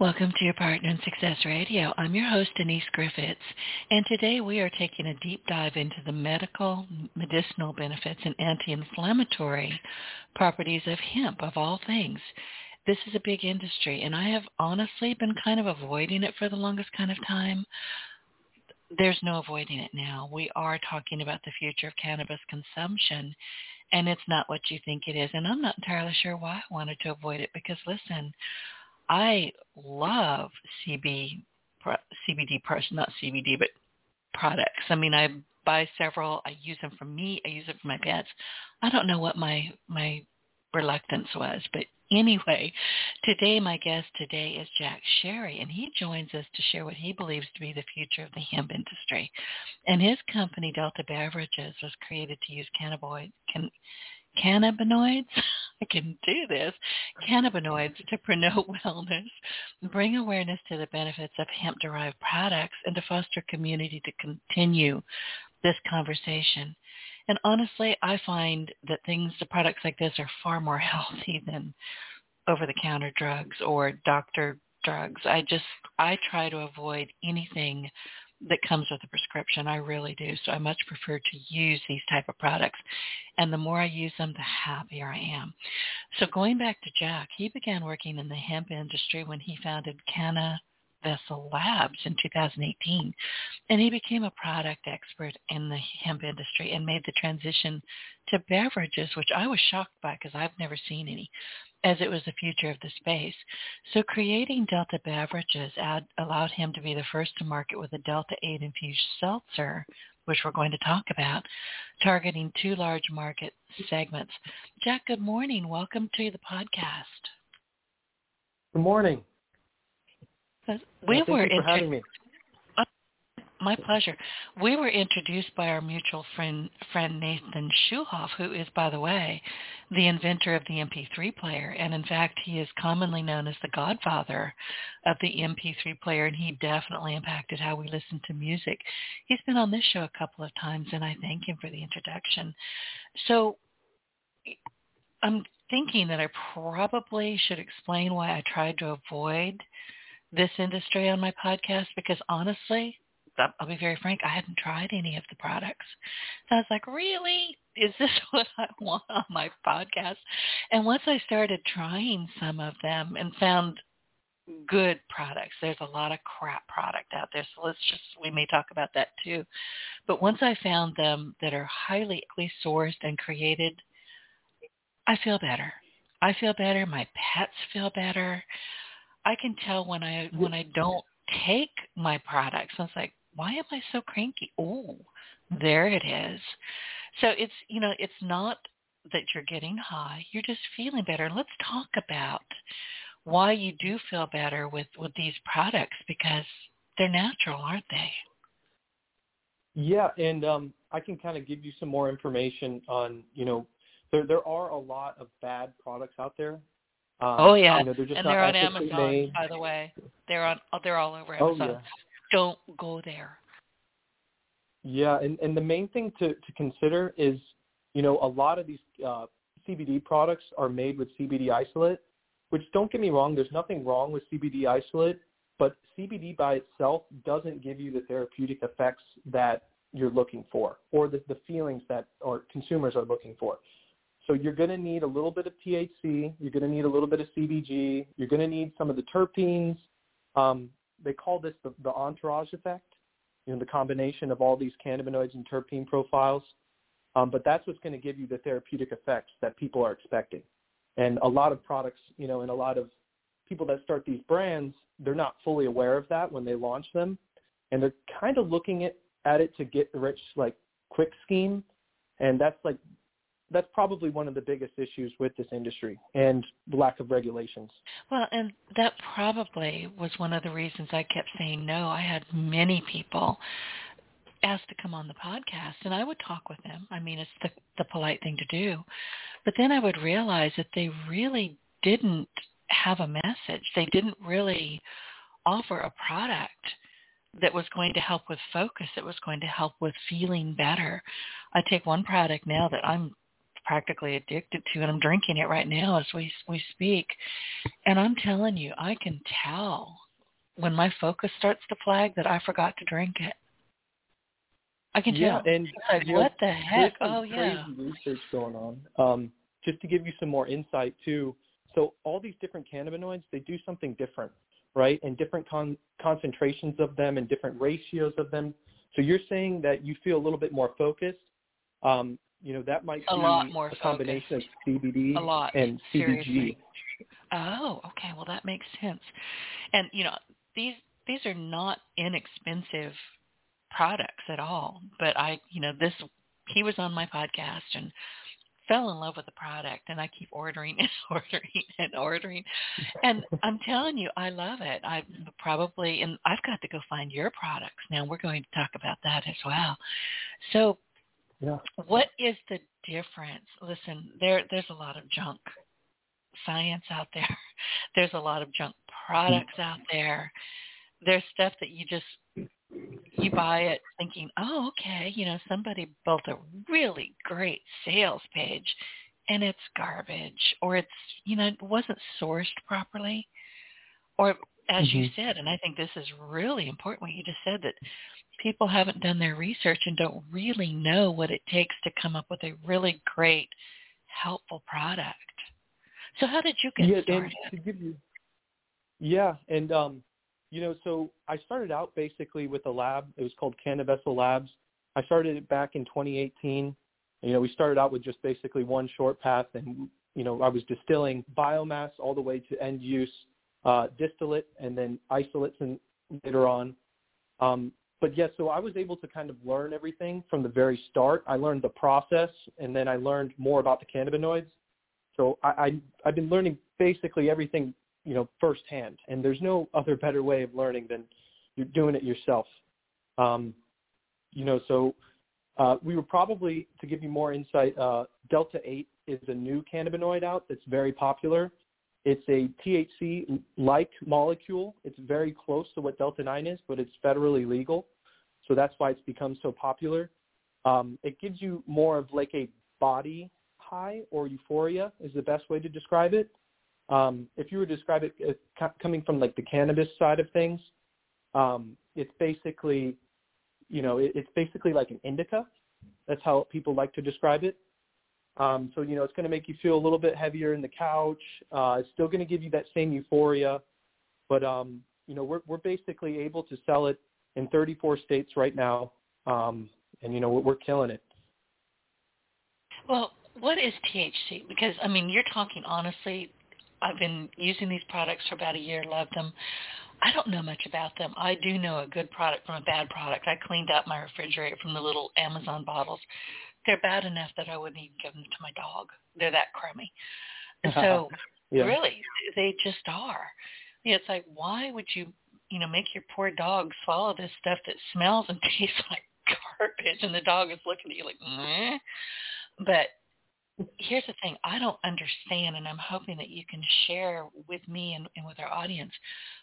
Welcome to Your Partner in Success Radio. I'm your host, Denise Griffitts, and today we are taking a deep dive into the medical, medicinal benefits and anti-inflammatory properties of hemp, of all things. This is a big industry, and I have honestly been kind of avoiding it for the longest kind of time. There's no avoiding it now. We are talking about the future of cannabis consumption, and it's not what you think it is. And I'm not entirely sure why I wanted to avoid it, because listen, I love CBD products. I mean, I buy several. I use them for me. I use them for my pets. I don't know what my reluctance was, but anyway, my guest today is Jack Sherry, and he joins us to share what he believes to be the future of the hemp industry. And his company, Delta Beverages, was created to use cannabinoids to promote wellness, bring awareness to the benefits of hemp-derived products, and to foster community to continue this conversation. And honestly, I find that the products like this are far more healthy than over-the-counter drugs or doctor drugs. I try to avoid anything that comes with a prescription. I really do. So I much prefer to use these type of products. And the more I use them, the happier I am. So going back to Jack, he began working in the hemp industry when he founded Cannavessel Labs in 2018. And he became a product expert in the hemp industry and made the transition to beverages, which I was shocked by because I've never seen any, as it was the future of the space. So creating Delta Beverages allowed him to be the first to market with a Delta-8 infused seltzer, which we're going to talk about, targeting two large market segments. Jack, good morning. Welcome to the podcast. Good morning. Thank you for having me. My pleasure. We were introduced by our mutual friend Nathan Schulhoff, who is, by the way, the inventor of the MP3 player. And in fact, he is commonly known as the godfather of the MP3 player, and he definitely impacted how we listen to music. He's been on this show a couple of times, and I thank him for the introduction. So I'm thinking that I probably should explain why I tried to avoid this industry on my podcast, because honestly, I'll be very frank, I hadn't tried any of the products. So I was like, really? Is this what I want on my podcast? And once I started trying some of them and found good products, there's a lot of crap product out there. So we may talk about that too. But once I found them that are highly sourced and created, I feel better. I feel better. My pets feel better. I can tell when I don't take my products. I was like, why am I so cranky? Oh, there it is. So it's, it's not that you're getting high. You're just feeling better. Let's talk about why you do feel better with these products, because they're natural, aren't they? Yeah. And I can kind of give you some more information on, there are a lot of bad products out there. Oh, yeah, they're on Amazon, made. By the way. They're all over Amazon. Oh, yeah. Don't go there. Yeah, and the main thing to consider is, a lot of these CBD products are made with CBD isolate, which, don't get me wrong, there's nothing wrong with CBD isolate, but CBD by itself doesn't give you the therapeutic effects that you're looking for or the feelings that our consumers are looking for. So you're going to need a little bit of THC. You're going to need a little bit of CBG. You're going to need some of the terpenes. They call this the entourage effect, the combination of all these cannabinoids and terpene profiles. But that's what's going to give you the therapeutic effects that people are expecting. And a lot of products, and a lot of people that start these brands, they're not fully aware of that when they launch them. And they're kind of looking at it to get rich, like, quick scheme. And that's like that's probably one of the biggest issues with this industry and the lack of regulations. Well, and that probably was one of the reasons I kept saying no. I had many people asked to come on the podcast, and I would talk with them. I mean, it's the polite thing to do. But then I would realize that they really didn't have a message. They didn't really offer a product that was going to help with focus, that was going to help with feeling better. I take one product now that I'm practically addicted to, and I'm drinking it right now as we speak. And I'm telling you, I can tell when my focus starts to flag that I forgot to drink it. I can tell. And like, what the heck? Oh, yeah. Crazy research going on. Just to give you some more insight, too. So all these different cannabinoids, they do something different, right? And different concentrations of them and different ratios of them. So you're saying that you feel a little bit more focused. You know, that might be a combination of CBD and CBG. Seriously. Oh, okay. Well, that makes sense. And, you know, these are not inexpensive products at all, but he was on my podcast and fell in love with the product, and I keep ordering, and I'm telling you, I love it. And I've got to go find your products now. We're going to talk about that as well. So yeah. What is the difference? Listen, there's a lot of junk science out there. There's a lot of junk products out there. There's stuff that you buy it thinking, oh, okay, you know, somebody built a really great sales page and it's garbage, or it's, you know, it wasn't sourced properly. Or as you said, and I think this is really important what you just said, that people haven't done their research and don't really know what it takes to come up with a really great, helpful product. So how did you get started? So I started out basically with a lab. It was called Cannavessel Labs. I started it back in 2018. You know, we started out with just basically one short path, and, you know, I was distilling biomass all the way to end use distillate and then isolates and later on. So I was able to kind of learn everything from the very start. I learned the process, and then I learned more about the cannabinoids. So I've been learning basically everything, you know, firsthand, and there's no other better way of learning than you're doing it yourself. We were probably, to give you more insight, Delta-8 is a new cannabinoid out that's very popular. It's a THC-like molecule. It's very close to what Delta-9 is, but it's federally legal, so that's why it's become so popular. It gives you more of like a body high, or euphoria is the best way to describe it. If you were to describe it coming from like the cannabis side of things, it's basically, you know, it's basically like an indica. That's how people like to describe it. You know, it's going to make you feel a little bit heavier in the couch. It's still going to give you that same euphoria, but, you know, we're basically able to sell it in 34 states right now. You know, we're killing it. Well, what is THC? Because, I mean, you're talking honestly, I've been using these products for about a year, love them. I don't know much about them. I do know a good product from a bad product. I cleaned out my refrigerator from the little Amazon bottles. They're bad enough that I wouldn't even give them to my dog. They're that crummy. So really, they just are. It's like, why would you make your poor dog swallow this stuff that smells and tastes like garbage, and the dog is looking at you like, meh. But here's the thing, I don't understand, and I'm hoping that you can share with me and with our audience,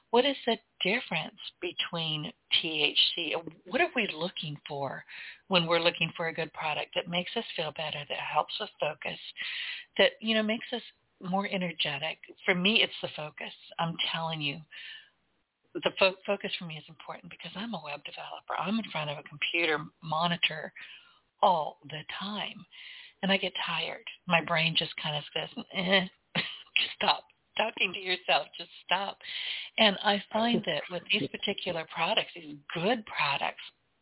what is the difference between THC? What are we looking for when we're looking for a good product that makes us feel better, that helps with focus, that, you know, makes us more energetic? For me, it's the focus. I'm telling you, the focus for me is important because I'm a web developer. I'm in front of a computer monitor all the time. And I get tired. My brain just kind of says, stop talking to yourself. Just stop. And I find that with these particular products, these good products,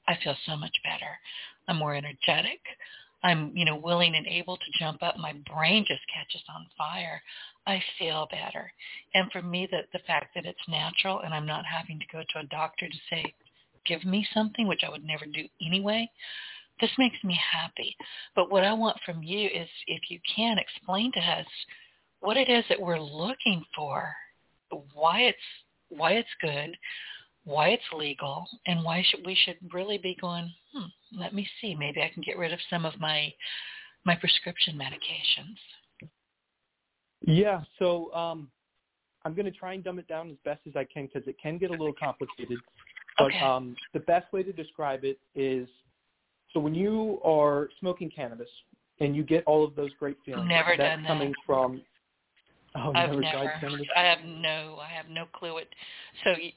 I feel so much better. I'm more energetic. I'm, you know, willing and able to jump up. My brain just catches on fire. I feel better. And for me, the fact that it's natural and I'm not having to go to a doctor to say, give me something, which I would never do anyway, This makes me happy. But what I want from you is, if you can, explain to us what it is that we're looking for, why it's good, why it's legal, and why we should really be going, let me see, maybe I can get rid of some of my prescription medications. Yeah, so I'm going to try and dumb it down as best as I can because it can get a little complicated. But okay. The best way to describe it is, so when you are smoking cannabis and you get all of those great feelings, I've never tried cannabis. I have no clue. So you're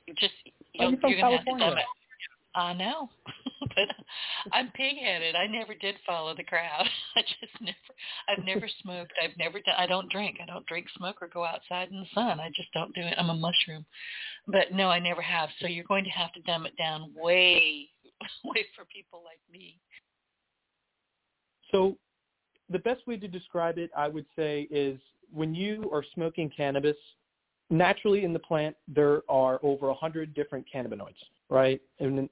going to have to dumb it. I know, but I'm pig-headed. I never did follow the crowd. I've never smoked. I don't drink. I don't drink, smoke, or go outside in the sun. I just don't do it. I'm a mushroom. But no, I never have. So you're going to have to dumb it down way for people like me. So the best way to describe it, I would say, is when you are smoking cannabis, naturally in the plant, there are over 100 different cannabinoids, right? And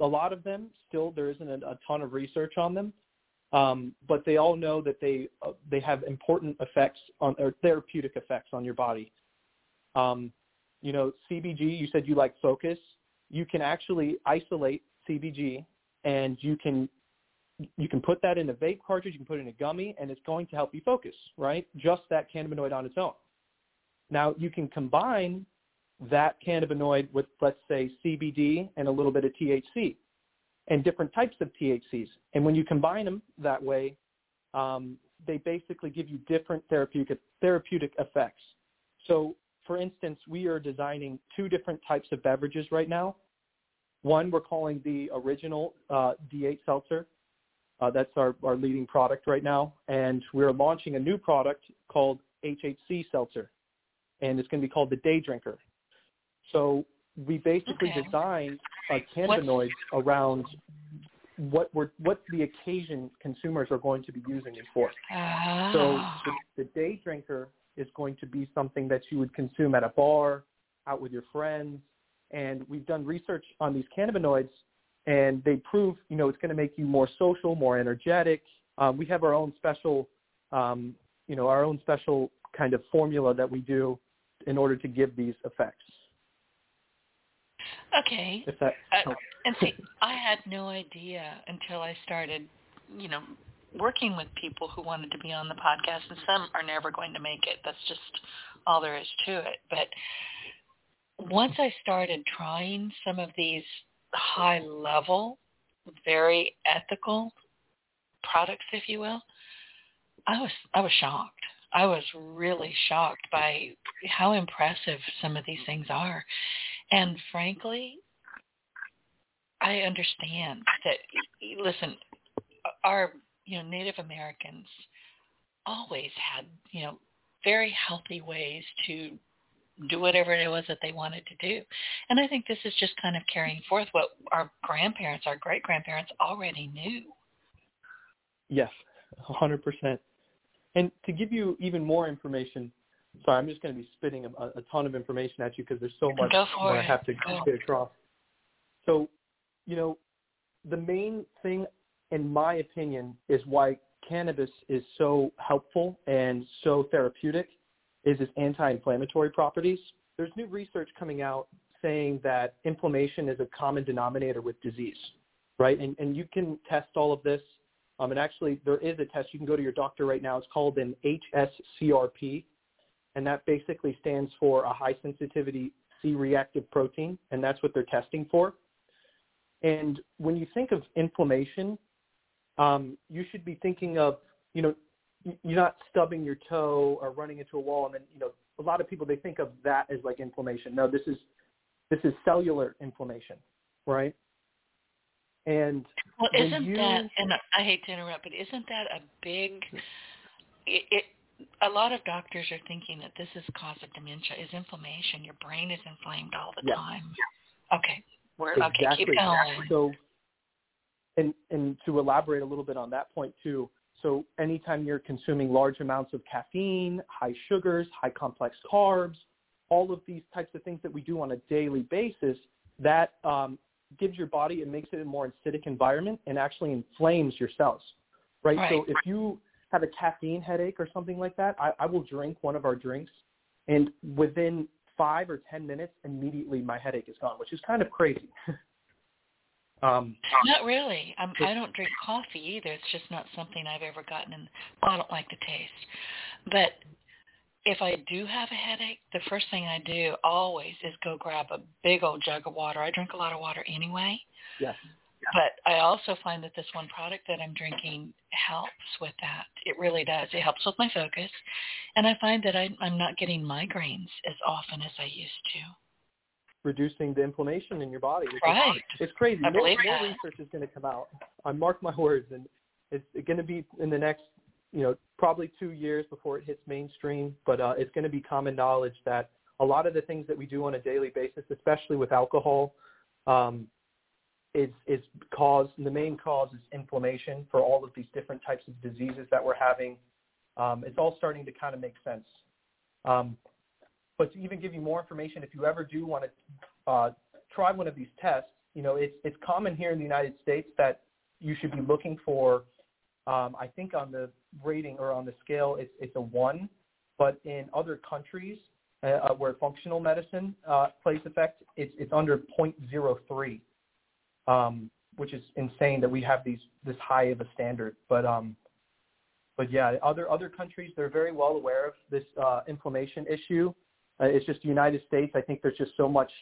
a lot of them, still, there isn't a ton of research on them, but they all know that they have important effects on, or therapeutic effects on your body. CBG, you said you like focus. You can actually isolate CBG, and you can put that in a vape cartridge, you can put it in a gummy, and it's going to help you focus, right? Just that cannabinoid on its own. Now, you can combine that cannabinoid with, let's say, CBD and a little bit of THC and different types of THCs. And when you combine them that way, they basically give you different therapeutic effects. So, for instance, we are designing two different types of beverages right now. One we're calling the original D8 Seltzer. That's our leading product right now. And we're launching a new product called HHC Seltzer. And it's going to be called the Day Drinker. So we basically designed a cannabinoid around what the occasion consumers are going to be using it for. Oh. So the Day Drinker is going to be something that you would consume at a bar, out with your friends. And we've done research on these cannabinoids, and they prove, it's going to make you more social, more energetic. We have our own special, kind of formula that we do in order to give these effects. Okay. And see, I had no idea until I started, working with people who wanted to be on the podcast, and some are never going to make it. That's just all there is to it. But once I started trying some of these high-level, very ethical products, if you will, I was shocked. I was really shocked by how impressive some of these things are. And frankly, I understand that, listen, our Native Americans always had, very healthy ways to do whatever it was that they wanted to do. And I think this is just kind of carrying forth what our grandparents, our great-grandparents already knew. Yes, 100%. And to give you even more information, sorry, I'm just going to be spitting a ton of information at you because there's so much I have to get across. So, the main thing, in my opinion, is why cannabis is so helpful and so therapeutic is its anti-inflammatory properties. There's new research coming out saying that inflammation is a common denominator with disease, right? And you can test all of this. And actually, there is a test. You can go to your doctor right now. It's called an HSCRP, and that basically stands for a high-sensitivity C-reactive protein, and that's what they're testing for. And when you think of inflammation, you should be thinking of, you're not stubbing your toe or running into a wall, and then, a lot of people, they think of that as like inflammation. No, this is cellular inflammation, right? And well, and I hate to interrupt, but isn't that a big, a lot of doctors are thinking that this is the cause of dementia, is inflammation. Your brain is inflamed all the time. Okay. Okay, keep going. So, and to elaborate a little bit on that point too, so anytime you're consuming large amounts of caffeine, high sugars, high complex carbs, all of these types of things that we do on a daily basis, that gives your body, it makes it a more acidic environment and actually inflames your cells, right? So if you have a caffeine headache or something like that, I will drink one of our drinks, and within 5 or 10 minutes, immediately my headache is gone, which is kind of crazy. Not really. I don't drink coffee either. It's just not something I've ever gotten in. I don't like the taste. But if I do have a headache, the first thing I do always is go grab a big old jug of water. I drink a lot of water anyway. Yes. But I also find that this one product that I'm drinking helps with that. It really does. It helps with my focus. And I find that I'm not getting migraines as often as I used to. Reducing the inflammation in your body. Right. It's crazy. I believe that. More research is going to come out. I mark my words, and it's going to be in the next, probably 2 years before it hits mainstream, but it's going to be common knowledge that a lot of the things that we do on a daily basis, especially with alcohol, the main cause is inflammation for all of these different types of diseases that we're having. It's all starting to kind of make sense. But to even give you more information, if you ever do want to try one of these tests, it's common here in the United States that you should be looking for, I think on the rating or on the scale, it's a 1. But in other countries where functional medicine plays effect, it's under 0.03. Which is insane that we have this high of a standard. But yeah, other countries, they're very well aware of this inflammation issue. It's just the United States. I think there's just so much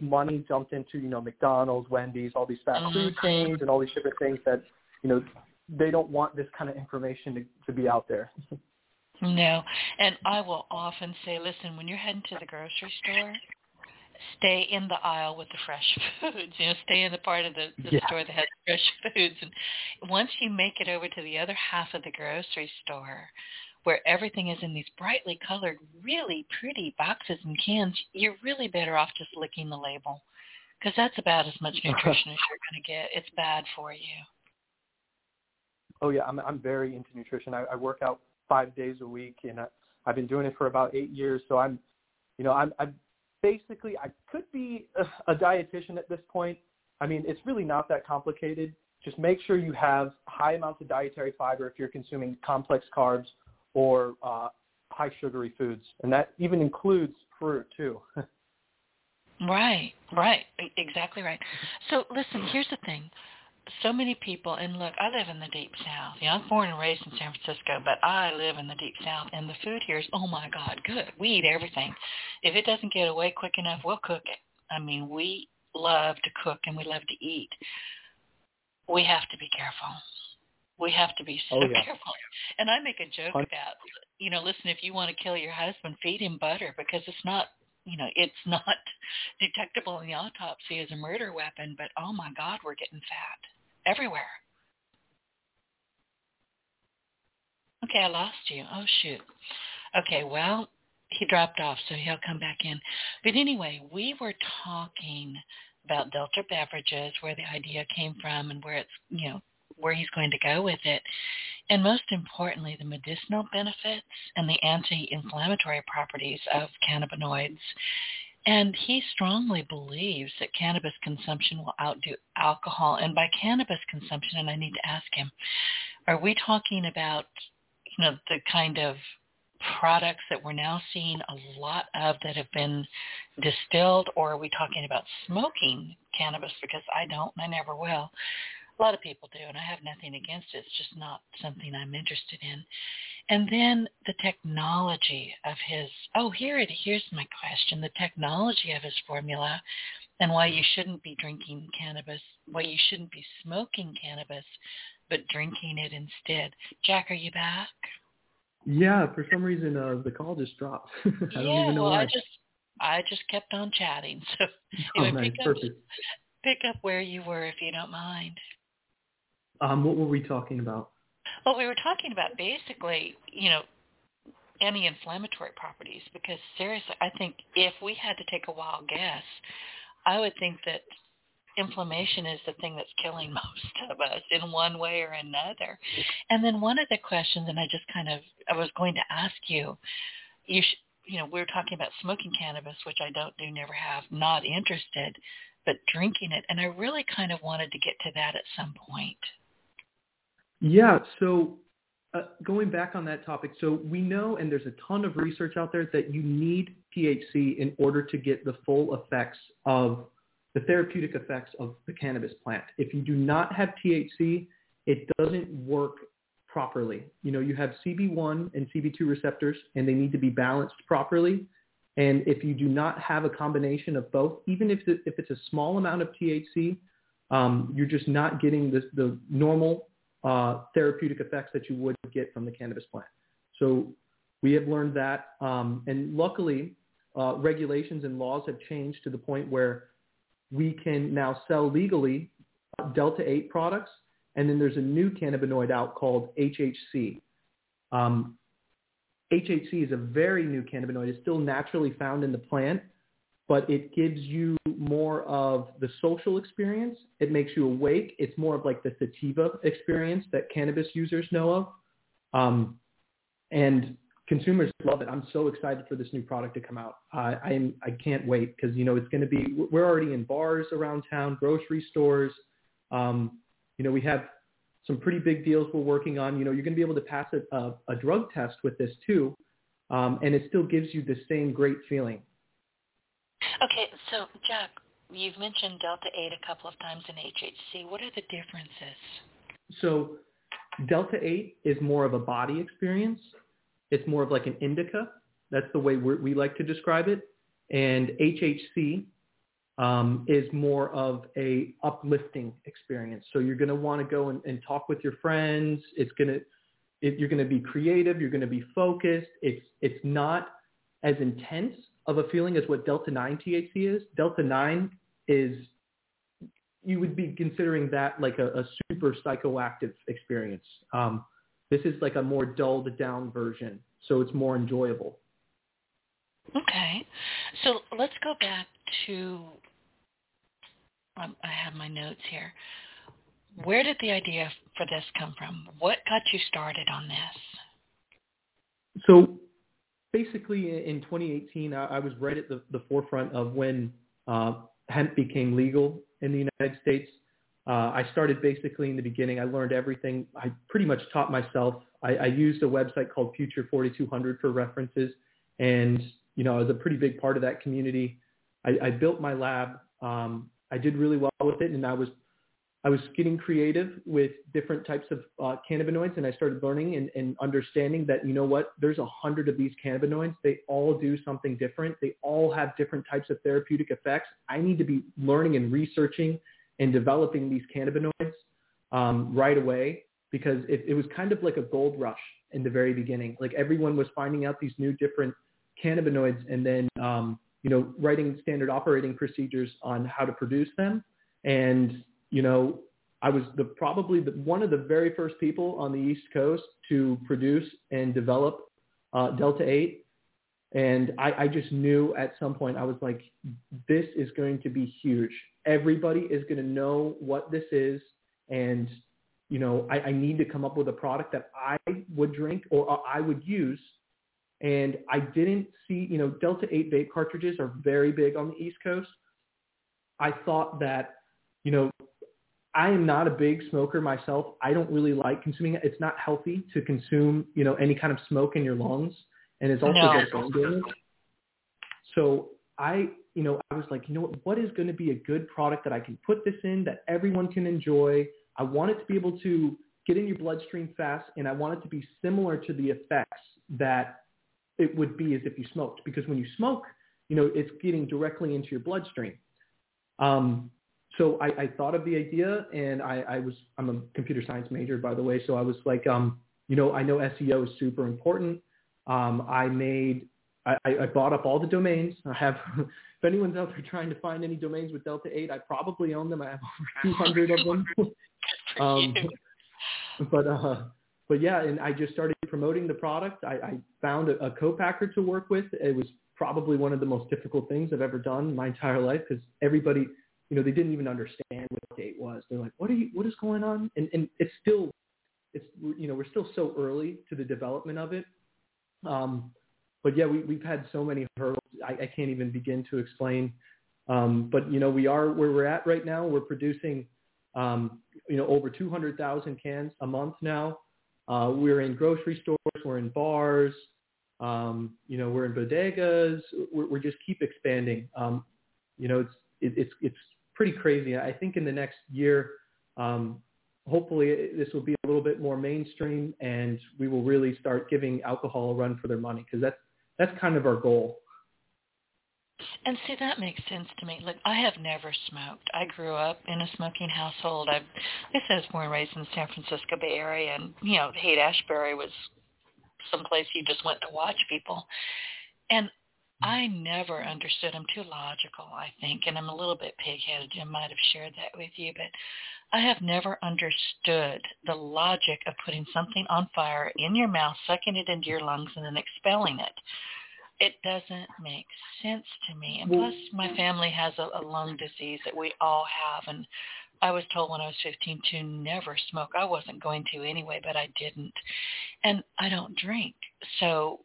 money dumped into, McDonald's, Wendy's, all these fast food chains and all these different things that, they don't want this kind of information to be out there. No. And I will often say, listen, when you're heading to the grocery store, stay in the aisle with the fresh foods, stay in the part of the store that has fresh foods. And once you make it over to the other half of the grocery store where everything is in these brightly colored, really pretty boxes and cans, you're really better off just licking the label, because that's about as much nutrition as you're going to get. It's bad for you. Oh, yeah. I'm very into nutrition. I work out 5 days a week, and I've been doing it for about 8 years. So basically, I could be a dietitian at this point. I mean, it's really not that complicated. Just make sure you have high amounts of dietary fiber if you're consuming complex carbs or high sugary foods. And that even includes fruit, too. Right. Exactly right. So, listen, here's the thing. So many people, and look, I live in the deep south. I was born and raised in San Francisco, but I live in the deep south, and the food here is, oh, my God, good. We eat everything. If it doesn't get away quick enough, we'll cook it. I mean, we love to cook, and we love to eat. We have to be careful. We have to be so careful. And I make a joke about, listen, if you want to kill your husband, feed him butter, because it's not, it's not detectable in the autopsy as a murder weapon, but, oh, my God, we're getting fat. Everywhere. Okay, I lost you. Oh, shoot. Okay, well, he dropped off, so he'll come back in. But anyway, we were talking about Delta Beverages, where the idea came from and where it's, where he's going to go with it. And most importantly, the medicinal benefits and the anti-inflammatory properties of cannabinoids. And he strongly believes that cannabis consumption will outdo alcohol. And by cannabis consumption, and I need to ask him, are we talking about, the kind of products that we're now seeing a lot of that have been distilled, or are we talking about smoking cannabis? Because I don't, and I never will. A lot of people do, and I have nothing against it. It's just not something I'm interested in. And then the technology of his, here's my question, the technology of his formula and why you shouldn't be drinking cannabis, why you shouldn't be smoking cannabis, but drinking it instead. Jack, are you back? Yeah, for some reason the call just dropped. I don't even know why. I just kept on chatting. So anyway, pick up where you were, if you don't mind. What were we talking about? Well, we were talking about basically, anti-inflammatory properties, because seriously, I think if we had to take a wild guess, I would think that inflammation is the thing that's killing most of us in one way or another. And then one of the questions, and I was going to ask you, we were talking about smoking cannabis, which I don't do, never have, not interested. but drinking it. And I really kind of wanted to get to that at some point. Yeah. So going back on that topic, so we know, and there's a ton of research out there, that you need THC in order to get the full effects of the therapeutic effects of the cannabis plant. If you do not have THC, it doesn't work properly. You know, you have CB1 and CB2 receptors, and they need to be balanced properly. And if you do not have a combination of both, even if it's a small amount of THC, you're just not getting the normal therapeutic effects that you would get from the cannabis plant. So we have learned that. And luckily, regulations and laws have changed to the point where we can now sell legally Delta-8 products. And then there's a new cannabinoid out called HHC. HHC is a very new cannabinoid. It's still naturally found in the plant, but it gives you more of the social experience. It makes you awake. It's more of like the sativa experience that cannabis users know of. And consumers love it. I'm so excited for this new product to come out. I can't wait because, you know, it's going to be, we're already in bars around town, grocery stores. You know, we have some pretty big deals we're working on. You know, you're going to be able to pass a drug test with this too, and it still gives you the same great feeling. Okay, so Jack, you've mentioned Delta-8 a couple of times and HHC. What are the differences? So Delta-8 is more of a body experience. It's more of like an indica. That's the way we like to describe it. And HHC is more of a uplifting experience. So you're going to want to go and talk with your friends. You're going to be creative. You're going to be focused. It's not as intense of a feeling as what Delta-9 THC is. Delta-9 is, you would be considering that like a super psychoactive experience. This is like a more dulled down version. So it's more enjoyable. Okay. So let's go back to, I have my notes here. Where did the idea for this come from? What got you started on this? So basically in 2018, I was right at the forefront of when hemp became legal in the United States. I started basically in the beginning. I learned everything. I pretty much taught myself. I used a website called Future 4200 for references. And, you know, I was a pretty big part of that community. I built my lab. I did really well with it, and I was getting creative with different types of cannabinoids, and I started learning and understanding that, you know what, there's 100 of these cannabinoids. They all do something different. They all have different types of therapeutic effects. I need to be learning and researching and developing these cannabinoids right away, because it was kind of like a gold rush in the very beginning. Like everyone was finding out these new different cannabinoids and then, you know, writing standard operating procedures on how to produce them. And, you know, I was probably one of the very first people on the East Coast to produce and develop Delta-8. And I just knew at some point, I was like, this is going to be huge. Everybody is going to know what this is. And, you know, I need to come up with a product that I would drink or I would use. And I didn't see, you know, Delta-8 vape cartridges are very big on the East Coast. I thought that, you know, I am not a big smoker myself. I don't really like consuming it. It's not healthy to consume, you know, any kind of smoke in your lungs. And it's also just dangerous. So I was like, you know what is going to be a good product that I can put this in that everyone can enjoy? I want it to be able to get in your bloodstream fast, and I want it to be similar to the effects that it would be as if you smoked. Because when you smoke, you know, it's getting directly into your bloodstream. So I thought of the idea, and I'm a computer science major, by the way. So I was like, you know, I know SEO is super important. I bought up all the domains. I have, if anyone's out there trying to find any domains with Delta-8, I probably own them. I have over 200 of them. But yeah, and I just started promoting the product. I found a co-packer to work with. It was probably one of the most difficult things I've ever done in my entire life, because everybody, you know, they didn't even understand what Delta-8 was. They're like, what is going on? And it's still, you know, we're still so early to the development of it. But yeah, we've had so many hurdles. I can't even begin to explain But, you know, we are where we're at right now. We're producing, over 200,000 cans a month now. We're in grocery stores. We're in bars. We're in bodegas. We're just keep expanding. It's pretty crazy. I think in the next year, hopefully this will be a little bit more mainstream, and we will really start giving alcohol a run for their money, because that's kind of our goal. And see, that makes sense to me. Look, I have never smoked. I grew up in a smoking household. I was born and raised in the San Francisco Bay Area, and, Haight-Ashbury was someplace you just went to watch people. And I never understood. I'm too logical, I think, and I'm a little bit pig-headed. I might have shared that with you, but I have never understood the logic of putting something on fire in your mouth, sucking it into your lungs, and then expelling it. It doesn't make sense to me. And plus, my family has a lung disease that we all have. And I was told when I was 15 to never smoke. I wasn't going to anyway, but I didn't. And I don't drink. So,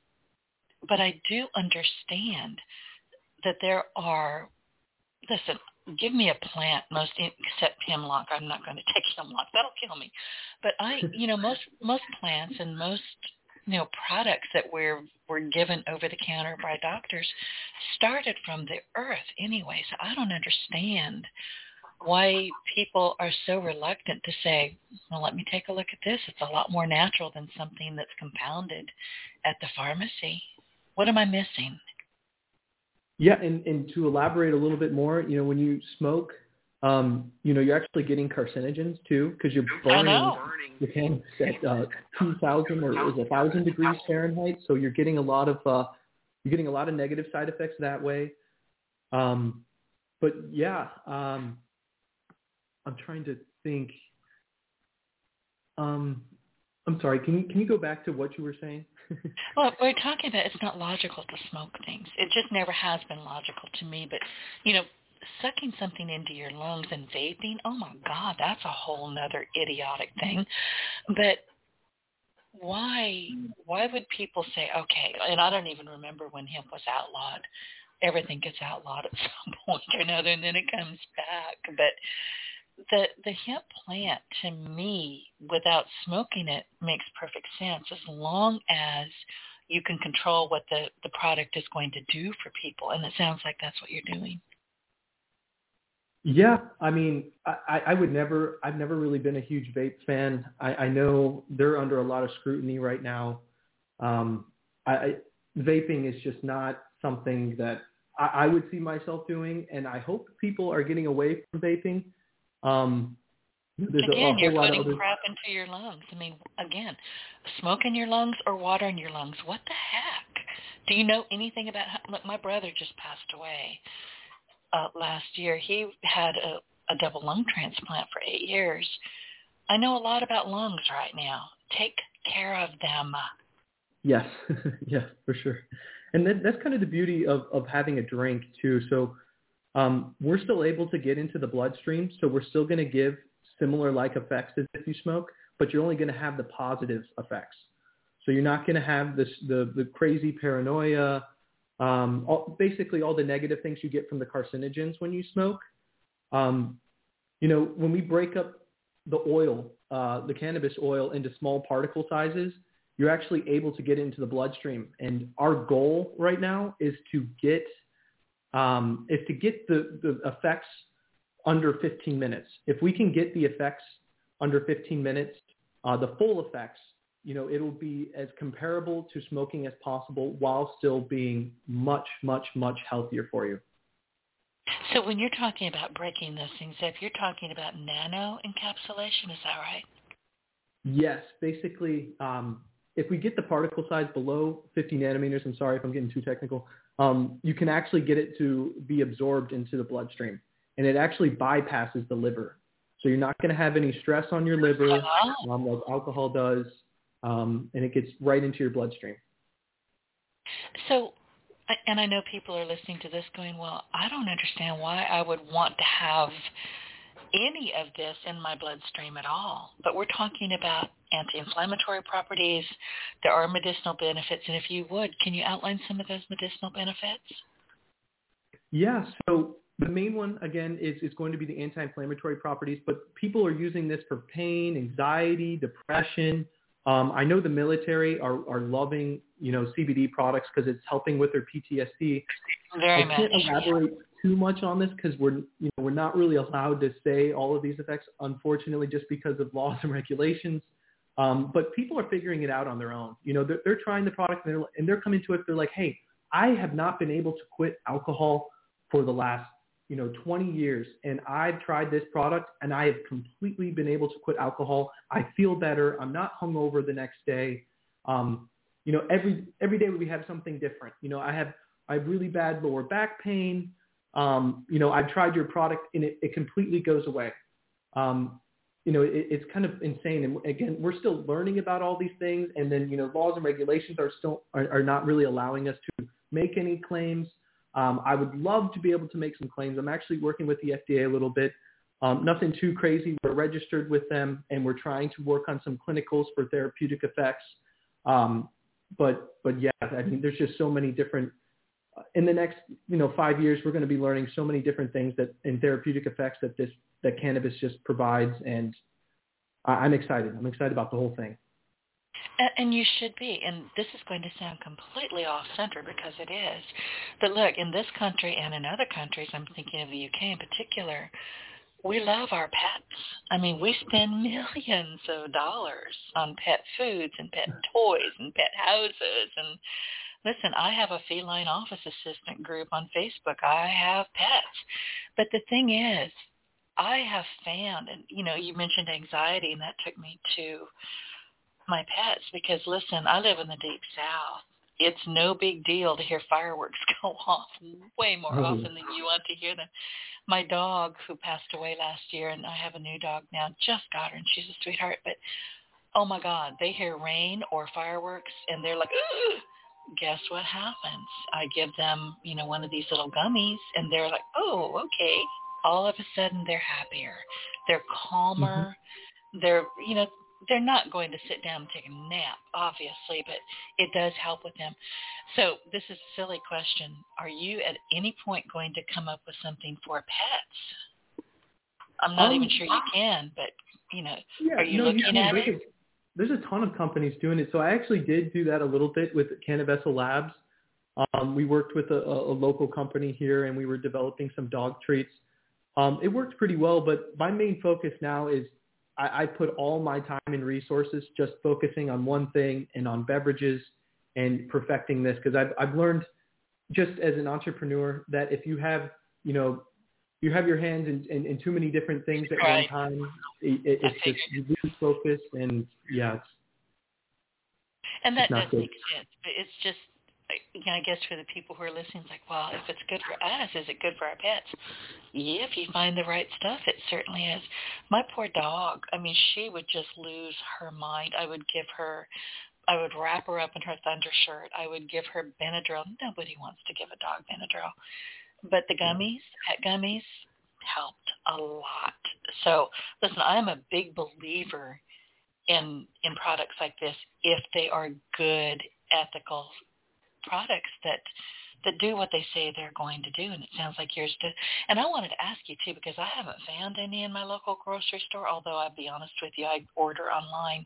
but I do understand that there are, listen, give me a plant, most except hemlock. I'm not going to take hemlock. That'll kill me. But most plants and most products that were given over the counter by doctors started from the earth anyway. So I don't understand why people are so reluctant to say, well, let me take a look at this. It's a lot more natural than something that's compounded at the pharmacy. What am I missing? Yeah, and to elaborate a little bit more, when you smoke, you're actually getting carcinogens too, because you're burning at 2,000 or 1,000 degrees Fahrenheit. So you're getting a lot of negative side effects that way. I'm trying to think. I'm sorry. Can you go back to what you were saying? Well, we're talking about it's not logical to smoke things. It just never has been logical to me. But sucking something into your lungs and vaping, oh my God, that's a whole nother idiotic thing. But why would people say, okay, and I don't even remember when hemp was outlawed. Everything gets outlawed at some point or another, and then it comes back. But the hemp plant, to me, without smoking it, makes perfect sense, as long as you can control what the product is going to do for people. And it sounds like that's what you're doing. Yeah, I mean, I would never. I've never really been a huge vape fan. I know they're under a lot of scrutiny right now. Vaping is just not something that I would see myself doing, and I hope people are getting away from vaping. Again, you're putting crap into your lungs. I mean, again, smoke in your lungs or water in your lungs. What the heck? Do you know anything about? Look, my brother just passed away. Last year, he had a double lung transplant for 8 years. I know a lot about lungs right now. Take care of them. Yes, yeah, for sure. And that's kind of the beauty of having a drink, too. So we're still able to get into the bloodstream, so we're still going to give similar-like effects as if you smoke, but you're only going to have the positive effects. So you're not going to have the crazy paranoia, basically all the negative things you get from the carcinogens when you smoke. When we break up the oil, the cannabis oil, into small particle sizes, you're actually able to get into the bloodstream. And our goal right now is to get the effects under 15 minutes. If we can get the effects under 15 minutes, the full effects, it'll be as comparable to smoking as possible while still being much, much, much healthier for you. So when you're talking about breaking those things up, you're talking about nano-encapsulation, is that right? Yes. Basically, if we get the particle size below 50 nanometers, I'm sorry if I'm getting too technical, you can actually get it to be absorbed into the bloodstream, and it actually bypasses the liver. So you're not going to have any stress on your liver like alcohol does. And it gets right into your bloodstream. So, and I know people are listening to this going, well, I don't understand why I would want to have any of this in my bloodstream at all. But we're talking about anti-inflammatory properties. There are medicinal benefits. And if you would, can you outline some of those medicinal benefits? Yeah. So The main one, again, is going to be the anti-inflammatory properties, but people are using this for pain, anxiety, depression. I know the military are loving, CBD products because it's helping with their PTSD. I can't elaborate too much on this because we're not really allowed to say all of these effects, unfortunately, just because of laws and regulations. But people are figuring it out on their own. They're trying the product and they're coming to us. They're like, hey, I have not been able to quit alcohol for the last 20 years, and I've tried this product, and I have completely been able to quit alcohol. I feel better. I'm not hungover the next day. Every day we have something different. I have really bad lower back pain. I've tried your product, and it completely goes away. It's kind of insane. And again, we're still learning about all these things, and then laws and regulations are not really allowing us to make any claims. I would love to be able to make some claims. I'm actually working with the FDA a little bit. Nothing too crazy. We're registered with them, and we're trying to work on some clinicals for therapeutic effects. But yeah, I mean, there's just so many different. In the next 5 years, we're going to be learning so many different things in therapeutic effects that cannabis just provides, and I'm excited. I'm excited about the whole thing. And you should be. And this is going to sound completely off-center because it is. But look, in this country and in other countries, I'm thinking of the UK in particular, we love our pets. I mean, we spend millions of dollars on pet foods and pet toys and pet houses. And listen, I have a feline office assistant group on Facebook. I have pets. But the thing is, I have found, and you mentioned anxiety, and that took me to my pets, because listen, I live in the deep south. It's no big deal to hear fireworks go off way more often than you want to hear them. My dog, who passed away last year, and I have a new dog now, just got her, and she's a sweetheart, but oh my God, they hear rain or fireworks and they're like, ooh, guess what happens? I give them one of these little gummies, and they're like, oh, okay. All of a sudden they're happier, they're calmer, they're they're not going to sit down and take a nap, obviously, but it does help with them. So this is a silly question. Are you at any point going to come up with something for pets? I'm not even sure you can, but, are you looking at it? There's a ton of companies doing it. So I actually did do that a little bit with Cannavessel Labs. We worked with a local company here, and we were developing some dog treats. It worked pretty well, but my main focus now is I put all my time and resources just focusing on one thing and on beverages and perfecting this, because I've learned just as an entrepreneur that if you have, you have your hands in too many different things at one time, it's just you lose focus, and yeah. And that does make sense. It's just, I guess for the people who are listening, it's like, well, if it's good for us, is it good for our pets? Yeah, if you find the right stuff, it certainly is. My poor dog, I mean, she would just lose her mind. I would wrap her up in her thunder shirt. I would give her Benadryl. Nobody wants to give a dog Benadryl. But the gummies, pet gummies, helped a lot. So, listen, I'm a big believer in products like this if they are good, ethical products that do what they say they're going to do, and it sounds like yours do. And I wanted to ask you too, because I haven't found any in my local grocery store, although I'll be honest with you, I order online.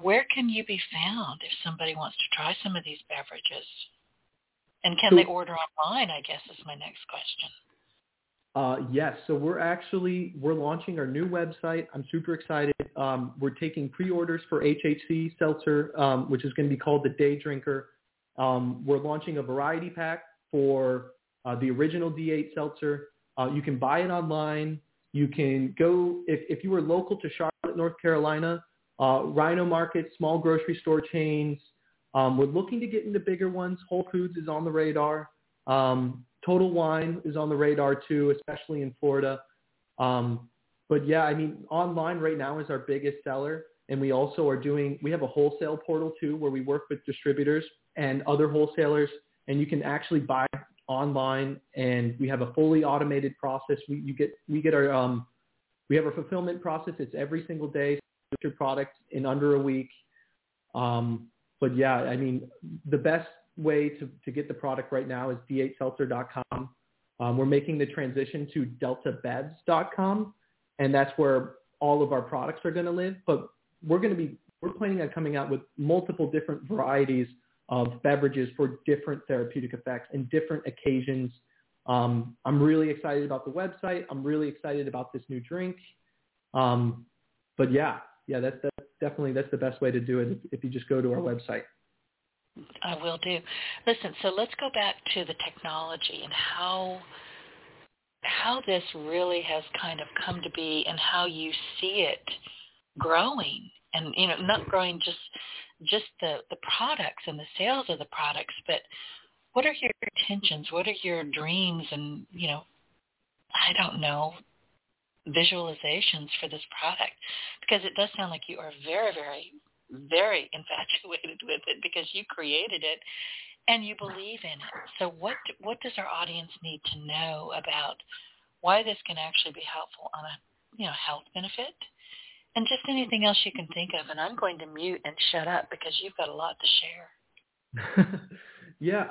Where can you be found if somebody wants to try some of these beverages? And can they order online, I guess, is my next question. Yes. So we're launching our new website. I'm super excited. We're taking pre-orders for HHC seltzer, which is going to be called the Day Drinker. We're launching a variety pack for the original D8 seltzer. You can buy it online. You can go, if you were local to Charlotte, North Carolina, Rhino Market, small grocery store chains. We're looking to get into bigger ones. Whole Foods is on the radar. Total Wine is on the radar too, especially in Florida. But yeah, I mean, online right now is our biggest seller. And we also we have a wholesale portal too, where we work with distributors and other wholesalers, and you can actually buy online, and we have a fully automated process. We have a fulfillment process. It's every single day, your product in under a week. But yeah, I mean, the best way to get the product right now is d8seltzer.com. We're making the transition to deltabevs.com, and that's where all of our products are going to live. But we're planning on coming out with multiple different varieties of beverages for different therapeutic effects and different occasions. I'm really excited about the website. I'm really excited about this new drink. But yeah, that's the best way to do it if you just go to our website. I will do. Listen, so let's go back to the technology and how this really has kind of come to be and how you see it growing and, you know, not growing just the products and the sales of the products, but what are your intentions? What are your dreams and, you know, I don't know, visualizations for this product? Because it does sound like you are very, very, very infatuated with it because you created it and you believe in it. So what does our audience need to know about why this can actually be helpful on a, you know, health benefit? And just anything else you can think of, and I'm going to mute and shut up because you've got a lot to share. Yeah.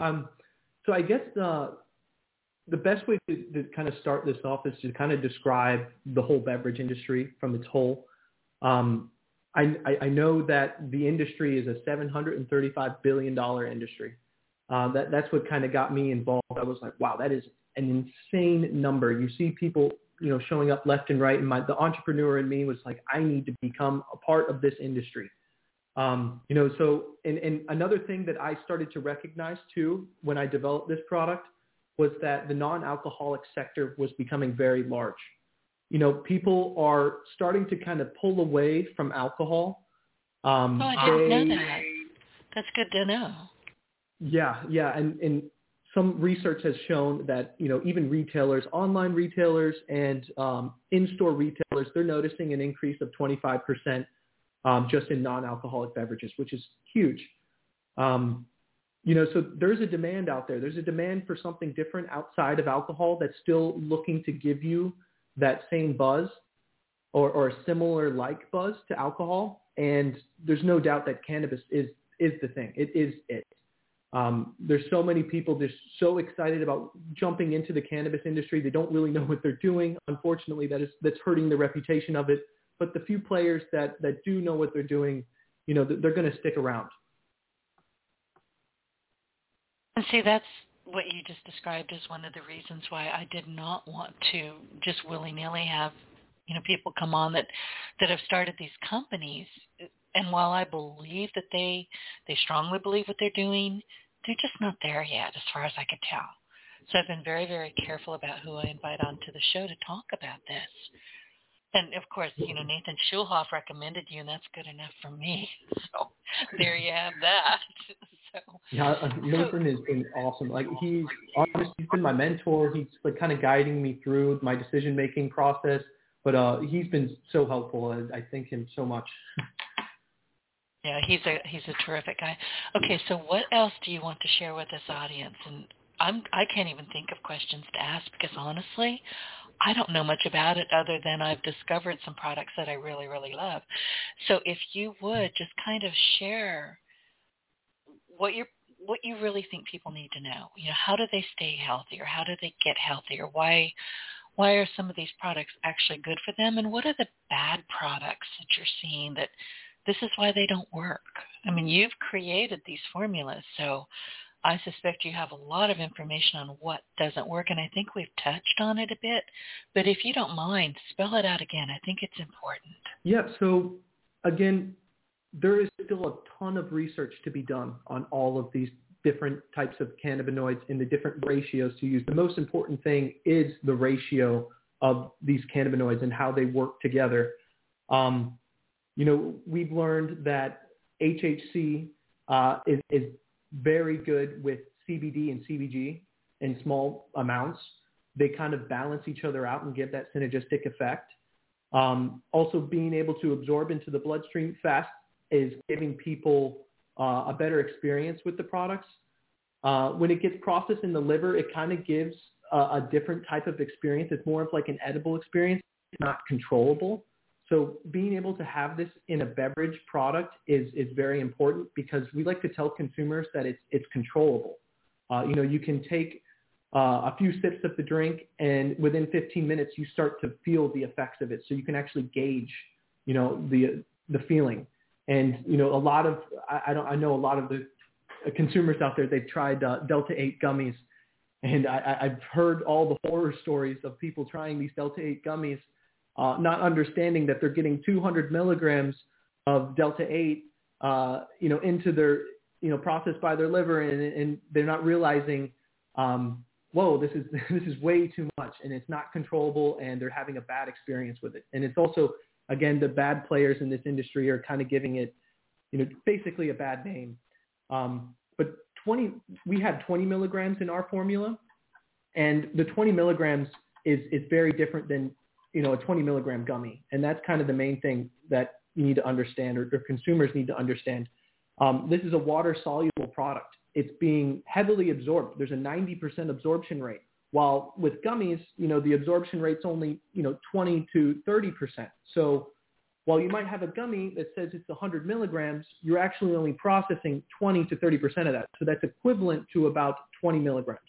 So I guess the best way to kind of start this off is to kind of describe the whole beverage industry from its whole. I know that the industry is a $735 billion industry. That's what kind of got me involved. I was like, wow, that is an insane number. You see people, you know, showing up left and right. And the entrepreneur in me was like, I need to become a part of this industry. You know, so, and another thing that I started to recognize too, when I developed this product was that the non-alcoholic sector was becoming very large. You know, people are starting to kind of pull away from alcohol. Oh, I didn't know that. That's good to know. Yeah. And some research has shown that, you know, even retailers, online retailers and in-store retailers, they're noticing an increase of 25% just in non-alcoholic beverages, which is huge. You know, so there's a demand out there. There's a demand for something different outside of alcohol that's still looking to give you that same buzz or a similar like buzz to alcohol. And there's no doubt that cannabis is the thing. It is it. There's so many people just so excited about jumping into the cannabis industry. They don't really know what they're doing. Unfortunately, that's hurting the reputation of it. But the few players that do know what they're doing, you know, they're going to stick around. And see, that's what you just described as one of the reasons why I did not want to just willy-nilly have, you know, people come on that have started these companies. And while I believe that they strongly believe what they're doing, they're just not there yet, as far as I could tell. So I've been very, very careful about who I invite onto the show to talk about this. And, of course, you know, Nathan Schulhoff recommended you, and that's good enough for me. So there you have that. So, yeah, Nathan has been awesome. Like, he's been my mentor. He's like kind of guiding me through my decision-making process. But he's been so helpful, and I thank him so much. Yeah, he's a terrific guy. Okay, so what else do you want to share with this audience? And I can't even think of questions to ask because honestly, I don't know much about it other than I've discovered some products that I really, really love. So if you would just kind of share what you really think people need to know. You know, how do they stay healthier? How do they get healthier? Why are some of these products actually good for them? And what are the bad products that you're seeing that this is why they don't work? I mean, you've created these formulas, so I suspect you have a lot of information on what doesn't work, and I think we've touched on it a bit. But if you don't mind, spell it out again. I think it's important. Yeah, so again, there is still a ton of research to be done on all of these different types of cannabinoids and the different ratios to use. The most important thing is the ratio of these cannabinoids and how they work together. You know, we've learned that HHC is very good with CBD and CBG in small amounts. They kind of balance each other out and give that synergistic effect. Also, being able to absorb into the bloodstream fast is giving people a better experience with the products. When it gets processed in the liver, it kind of gives a different type of experience. It's more of like an edible experience. It's not controllable. So being able to have this in a beverage product is very important because we like to tell consumers that it's controllable. You know, you can take a few sips of the drink, and within 15 minutes, you start to feel the effects of it. So you can actually gauge, you know, the feeling. And, you know, I know a lot of the consumers out there, they've tried Delta-8 gummies. And I've heard all the horror stories of people trying these Delta-8 gummies, not understanding that they're getting 200 milligrams of Delta-8, you know, into their, you know, processed by their liver, and they're not realizing, whoa, this is way too much, and it's not controllable, and they're having a bad experience with it. And it's also, again, the bad players in this industry are kind of giving it, you know, basically a bad name. But we had 20 milligrams in our formula, and the 20 milligrams is very different than, you know, a 20 milligram gummy. And that's kind of the main thing that you need to understand, or consumers need to understand. This is a water soluble product. It's being heavily absorbed. There's a 90% absorption rate, while with gummies, you know, the absorption rate's only, you know, 20 to 30%. So while you might have a gummy that says it's 100 milligrams, you're actually only processing 20 to 30% of that. So that's equivalent to about 20 milligrams.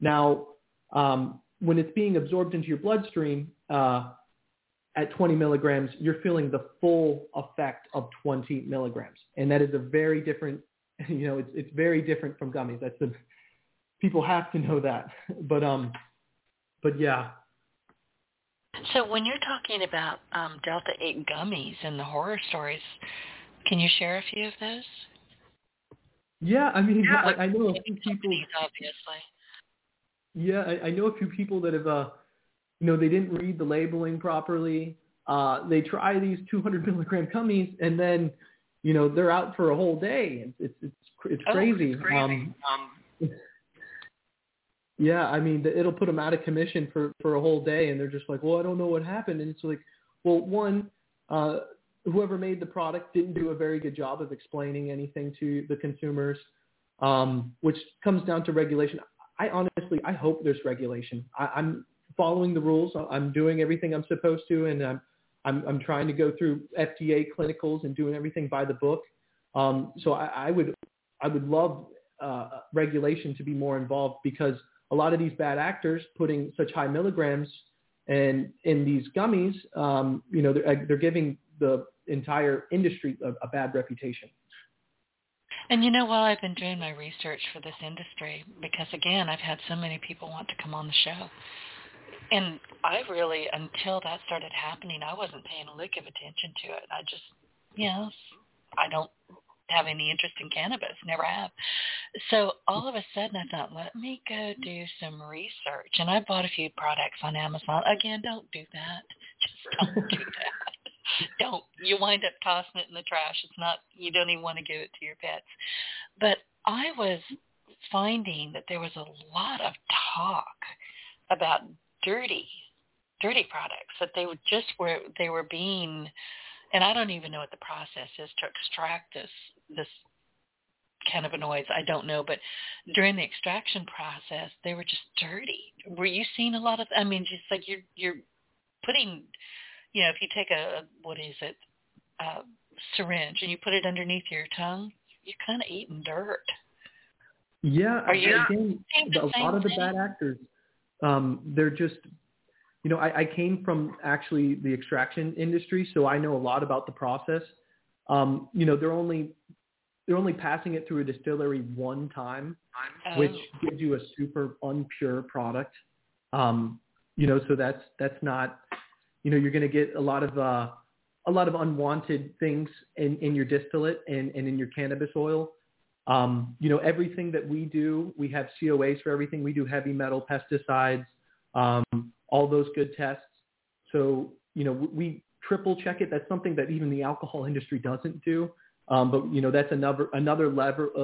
Now, when it's being absorbed into your bloodstream at 20 milligrams, you're feeling the full effect of 20 milligrams. And that is a very different, you know, it's very different from gummies. People have to know that. But yeah. So when you're talking about Delta-8 gummies and the horror stories, can you share a few of those? Yeah, I mean, yeah, I know a few people. Obviously. Yeah, I know a few people that have, you know, they didn't read the labeling properly. They try these 200 milligram gummies, and then, you know, they're out for a whole day. It's crazy. It's crazy. Yeah, I mean, it'll put them out of commission for a whole day, and they're just like, well, I don't know what happened. And it's like, well, one, whoever made the product didn't do a very good job of explaining anything to the consumers, which comes down to regulation. I hope there's regulation. I'm following the rules. I'm doing everything I'm supposed to, and I'm trying to go through FDA clinicals and doing everything by the book. So I would love regulation to be more involved, because a lot of these bad actors putting such high milligrams and in these gummies, you know, they're giving the entire industry a bad reputation. And, you know, while I've been doing my research for this industry, because, again, I've had so many people want to come on the show. And I really, until that started happening, I wasn't paying a lick of attention to it. I just, you know, I don't have any interest in cannabis, never have. So all of a sudden I thought, let me go do some research. And I bought a few products on Amazon. Again, don't do that. Just don't do that. Don't. You wind up tossing it in the trash. It's not, you don't even want to give it to your pets. But I was finding that there was a lot of talk about dirty products, that they were just where they were being, and I don't even know what the process is to extract this cannabinoids. I don't know, but during the extraction process, they were just dirty. Were you seeing a lot of? I mean, just like you're putting, you know, if you take a syringe and you put it underneath your tongue, you're kind of eating dirt. Yeah, again, a lot of the bad actors. They're just, you know, I came from actually the extraction industry, so I know a lot about the process. You know, they're only passing it through a distillery one time, which gives you a super unpure product. You know, so that's not, you know, you're going to get a lot of unwanted things in your distillate and in your cannabis oil. You know, everything that we do, we have COAs for everything. We do heavy metal, pesticides, all those good tests. So, you know, we triple check it. That's something that even the alcohol industry doesn't do. But, you know, that's another level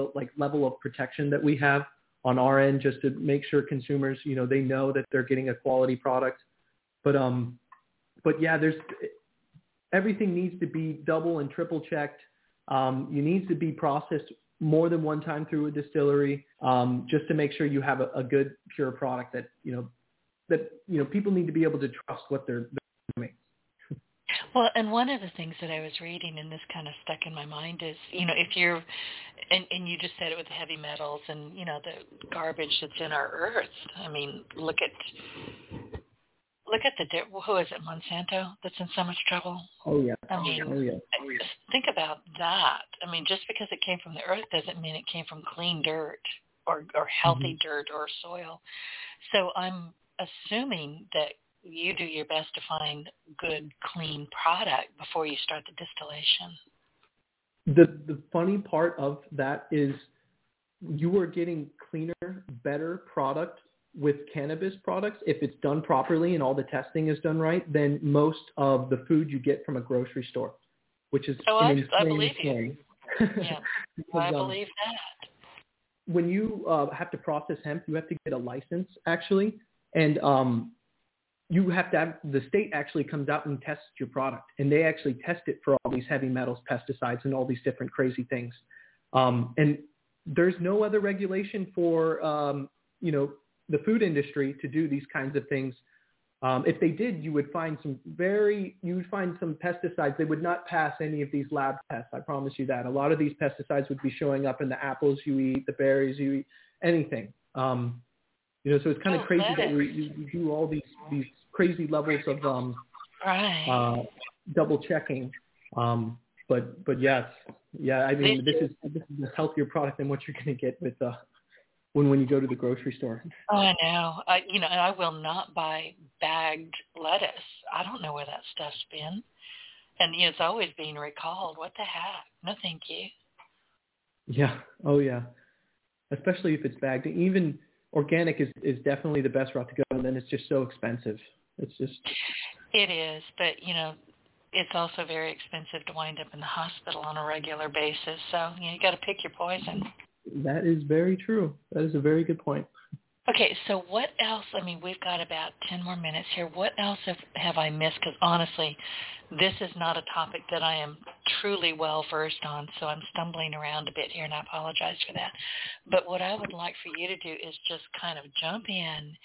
of protection that we have on our end, just to make sure consumers, you know, they know that they're getting a quality product. But yeah, everything needs to be double and triple checked. It needs to be processed more than one time through a distillery, just to make sure you have a good pure product that, you know, people need to be able to trust what they're doing. Well, and one of the things that I was reading, and this kind of stuck in my mind, is, if you're, and you just said it with the heavy metals and, the garbage that's in our earth. I mean, look at who is it, Monsanto, that's in so much trouble? Oh, yeah. I mean, think about that. I mean, just because it came from the earth doesn't mean it came from clean dirt or healthy dirt or soil. So I'm assuming that you do your best to find good, clean product before you start the distillation. The funny part of that is you are getting cleaner, better product with cannabis products, if it's done properly and all the testing is done right, than most of the food you get from a grocery store, which is I believe you. Yeah. I believe that. When you have to process hemp, you have to get a license, actually, and you have to have, the state actually comes out and tests your product, and they actually test it for all these heavy metals, pesticides, and all these different crazy things. And there's no other regulation for, the food industry to do these kinds of things. If they did, you would find some pesticides. They would not pass any of these lab tests. I promise you that. A lot of these pesticides would be showing up in the apples you eat, the berries you eat, anything. So it's kind of crazy that you do all these crazy levels of double checking. But yes, I mean, this is a healthier product than what you're going to get with when you go to the grocery store. Oh, I know. And I will not buy bagged lettuce. I don't know where that stuff's been, and it's always being recalled. What the heck? No, thank you. Yeah. Oh, yeah. Especially if it's bagged. Even organic is definitely the best route to go, and then it's just so expensive. It is, but, it's also very expensive to wind up in the hospital on a regular basis, so you got to pick your poison. That is very true. That is a very good point. Okay, so what else? I mean, we've got about 10 more minutes here. What else have I missed? Because honestly, this is not a topic that I am truly well-versed on, so I'm stumbling around a bit here, and I apologize for that. But what I would like for you to do is just kind of jump in,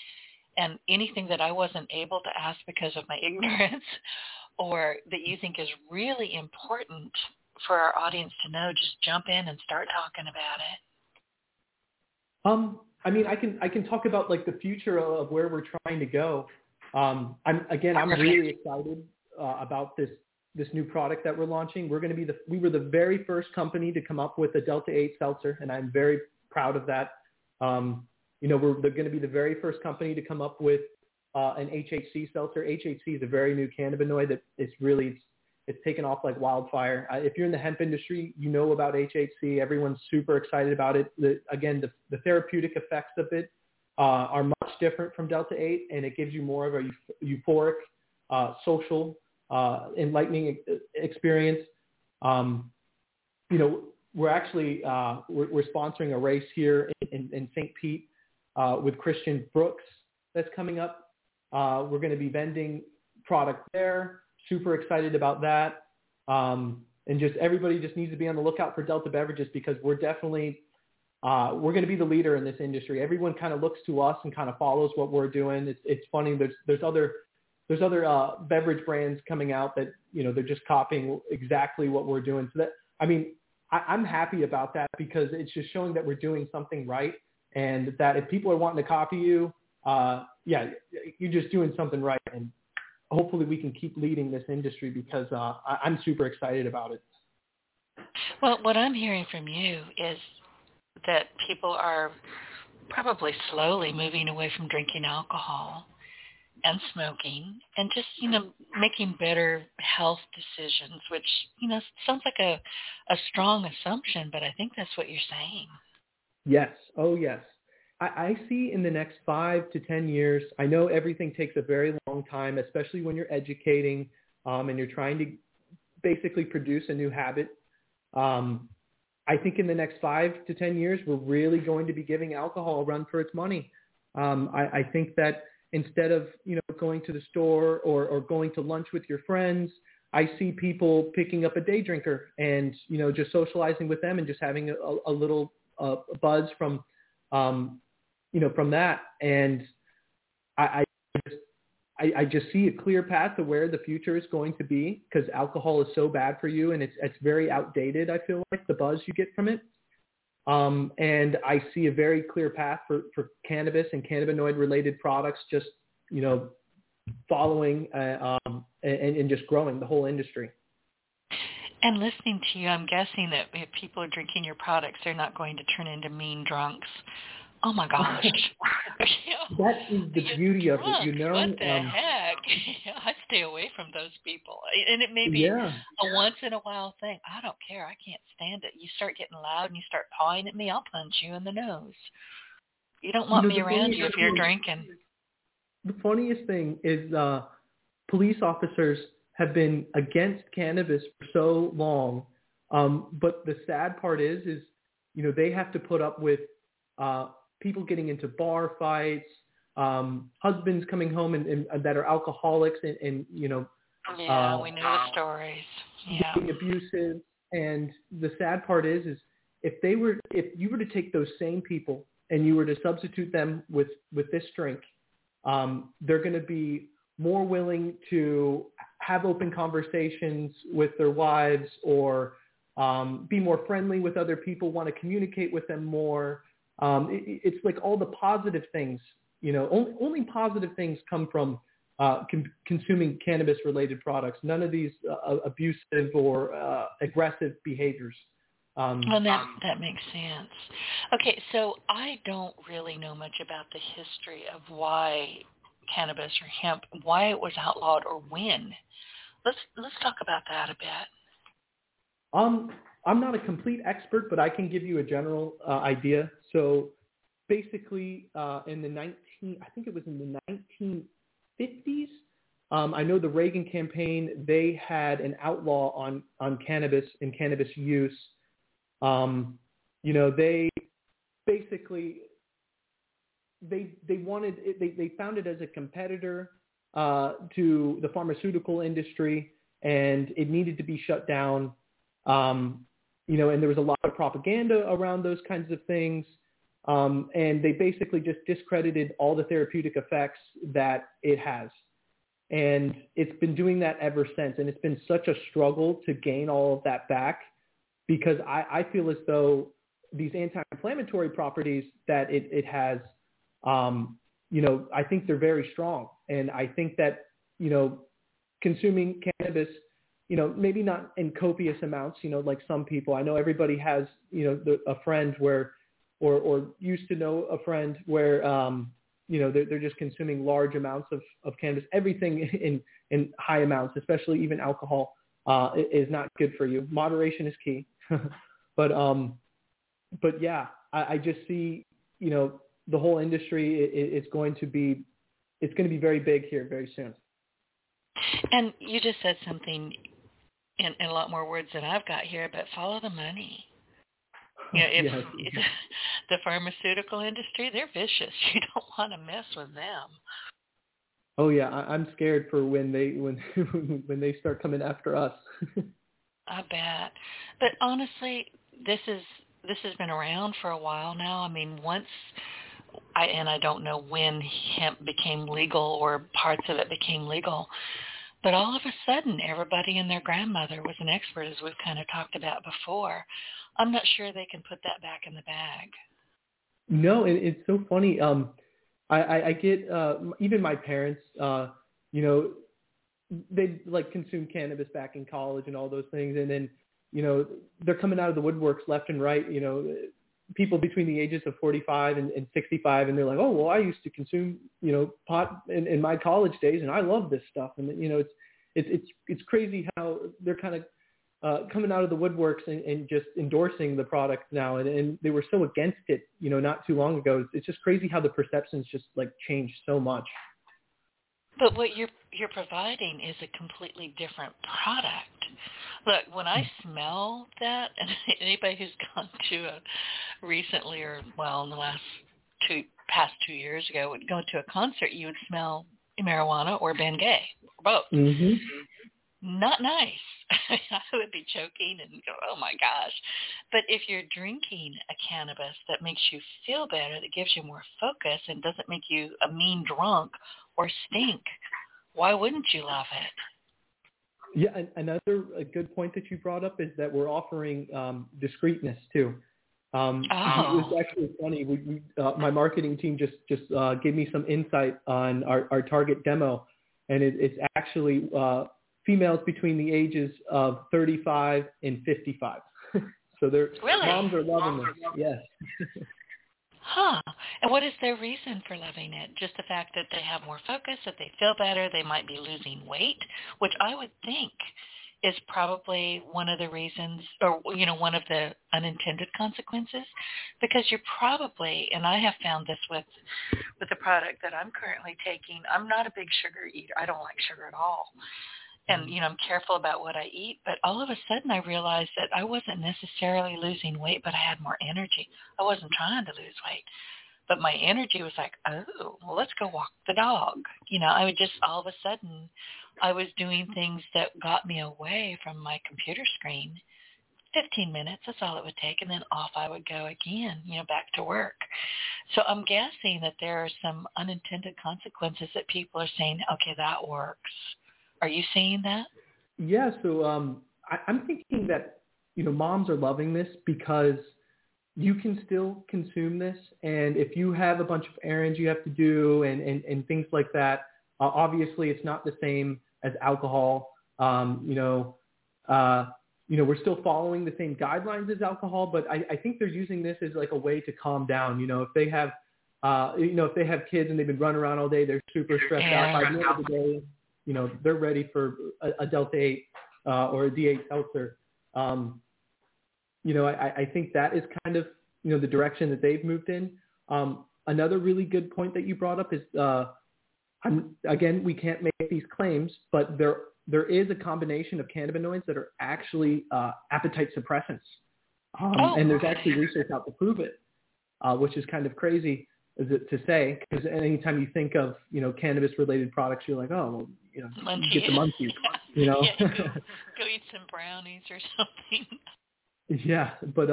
and anything that I wasn't able to ask because of my ignorance or that you think is really important for our audience to know, just jump in and start talking about it. I mean, I can talk about like the future of where we're trying to go. I'm really excited about this new product that we're launching. We're going to be we were the very first company to come up with a Delta-8 seltzer, and I'm very proud of that. We're going to be the very first company to come up with an HHC seltzer. HHC is a very new cannabinoid that is really it's taken off like wildfire. If you're in the hemp industry, you know about HHC. Everyone's super excited about it. The therapeutic effects of it are much different from Delta-8, and it gives you more of a euphoric, social, enlightening experience. We're actually we're sponsoring a race here in St. Pete with Christian Brooks that's coming up. We're going to be vending product there. Super excited about that. And just everybody just needs to be on the lookout for Delta Beverages, because we're definitely, we're going to be the leader in this industry. Everyone kind of looks to us and kind of follows what we're doing. It's funny. There's other beverage brands coming out that, they're just copying exactly what we're doing. So that, I mean, I'm happy about that, because it's just showing that we're doing something right. And that if people are wanting to copy you, you're just doing something right. And hopefully we can keep leading this industry, because I'm super excited about it. Well, what I'm hearing from you is that people are probably slowly moving away from drinking alcohol and smoking, and just, making better health decisions, which, sounds like a strong assumption, but I think that's what you're saying. Yes. Oh, yes. I see in the next 5 to 10 years, I know everything takes a very long time, especially when you're educating and you're trying to basically produce a new habit. I think in the next 5 to 10 years, we're really going to be giving alcohol a run for its money. I think that instead of, going to the store or going to lunch with your friends, I see people picking up a day drinker and, just socializing with them and just having a little buzz from, from that. And I I just see a clear path to where the future is going to be, because alcohol is so bad for you, and it's very outdated, I feel like, the buzz you get from it. And I see a very clear path for cannabis and cannabinoid-related products just, you know, following and just growing the whole industry. And listening to you, I'm guessing that if people are drinking your products, they're not going to turn into mean drunks. Oh, my gosh. That is the beauty of it, you know. What the heck? I stay away from those people. And it may be a once-in-a-while thing. I don't care. I can't stand it. You start getting loud and you start pawing at me, I'll punch you in the nose. You don't want me around you if you're drinking. The funniest thing is police officers have been against cannabis for so long. But the sad part is, you know, they have to put up with people getting into bar fights, husbands coming home and that are alcoholics and you know. Yeah, we know the stories. Yeah. Being abusive. And the sad part is if you were to take those same people and you were to substitute them with this drink, they're going to be more willing to have open conversations with their wives or be more friendly with other people, want to communicate with them more. It's like all the positive things, you know, only positive things come from consuming cannabis-related products. None of these abusive or aggressive behaviors. Well, that makes sense. Okay, so I don't really know much about the history of why cannabis or hemp, why it was outlawed or when. Let's talk about that a bit. I'm not a complete expert, but I can give you a general idea. So basically in the 1950s, I know the Reagan campaign, they had an outlaw on cannabis and cannabis use. You know, they basically, they found it as a competitor to the pharmaceutical industry, and it needed to be shut down. You know, and there was a lot of propaganda around those kinds of things. And they basically just discredited all the therapeutic effects that it has. And it's been doing that ever since. And it's been such a struggle to gain all of that back, because I feel as though these anti-inflammatory properties that it has, you know, I think they're very strong. And I think that, you know, consuming cannabis, you know, maybe not in copious amounts, you know, like some people. I know everybody has, you know, a friend where, or used to know a friend where, you know, they're just consuming large amounts of cannabis. Everything in high amounts, especially even alcohol, is not good for you. Moderation is key. But yeah, I just see, you know, the whole industry it's going to be very big here very soon. And you just said something. And a lot more words than I've got here, but follow the money. You know, if the pharmaceutical industry, they're vicious. You don't want to mess with them. Oh yeah, I'm scared for when they start coming after us. I bet. But honestly, this has been around for a while now. I mean, I don't know when hemp became legal or parts of it became legal. But all of a sudden, everybody and their grandmother was an expert, as we've kind of talked about before. I'm not sure they can put that back in the bag. No, it's so funny. I get even my parents, you know, they like consumed cannabis back in college and all those things. And then, you know, they're coming out of the woodworks left and right, you know, people between the ages of 45 and 65, and they're like, oh, well, I used to consume, you know, pot in my college days, and I love this stuff. And, you know, it's crazy how they're kind of coming out of the woodworks and just endorsing the product now. And they were so against it, you know, not too long ago. It's just crazy how the perceptions just like changed so much. But what you're providing is a completely different product. Look, when I smell that, and anybody who's gone to a recently or, well, in the past 2 years ago, would go to a concert, you would smell marijuana or Bengay, or both. Mm-hmm. Not nice. I would be choking and go, oh, my gosh. But if you're drinking a cannabis that makes you feel better, that gives you more focus and doesn't make you a mean drunk or stink, why wouldn't you love it? Yeah, and another good point that you brought up is that we're offering discreetness too. It was actually funny. We my marketing team just gave me some insight on our target demo, and it's actually females between the ages of 35 and 55. So their moms are loving it. Yes. Huh. And what is their reason for loving it? Just the fact that they have more focus, that they feel better, they might be losing weight, which I would think is probably one of the reasons, or, you know, one of the unintended consequences, because you're probably, and I have found this with the product that I'm currently taking, I'm not a big sugar eater. I don't like sugar at all. And, you know, I'm careful about what I eat, but all of a sudden I realized that I wasn't necessarily losing weight, but I had more energy. I wasn't trying to lose weight, but my energy was like, oh, well, let's go walk the dog. You know, I would just, all of a sudden I was doing things that got me away from my computer screen. 15 minutes, that's all it would take, and then off I would go again, you know, back to work. So I'm guessing that there are some unintended consequences that people are saying, okay, that works. Are you seeing that? Yeah, so I'm thinking that, you know, moms are loving this because you can still consume this. And if you have a bunch of errands you have to do and things like that, obviously it's not the same as alcohol. We're still following the same guidelines as alcohol, but I think they're using this as like a way to calm down. You know, if they have, if they have kids and they've been running around all day, they're super stressed out by the end of the day. You know, they're ready for a Delta-8 or a D8 seltzer. I think that is kind of, you know, the direction that they've moved in. Another really good point that you brought up is, again, we can't make these claims, but there is a combination of cannabinoids that are actually appetite suppressants. And there's actually research out to prove it, which is kind of crazy to say, because anytime you think of, you know, cannabis-related products, you're like, oh, well, you know, you get the monkey, you know. Yeah, go eat some brownies or something. Yeah, but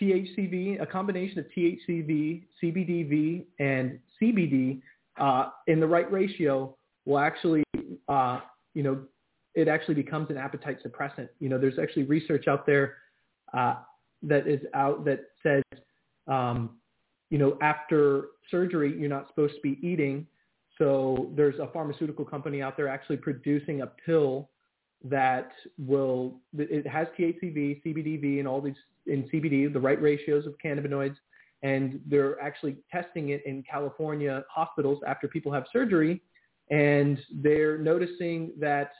THCV, a combination of THCV, CBDV, and CBD in the right ratio will actually, it actually becomes an appetite suppressant. You know, there's actually research out there that says, after surgery, you're not supposed to be eating. So there's a pharmaceutical company out there actually producing a pill it has THCV, CBDV, and all these in CBD, the right ratios of cannabinoids. And they're actually testing it in California hospitals after people have surgery. And they're noticing that,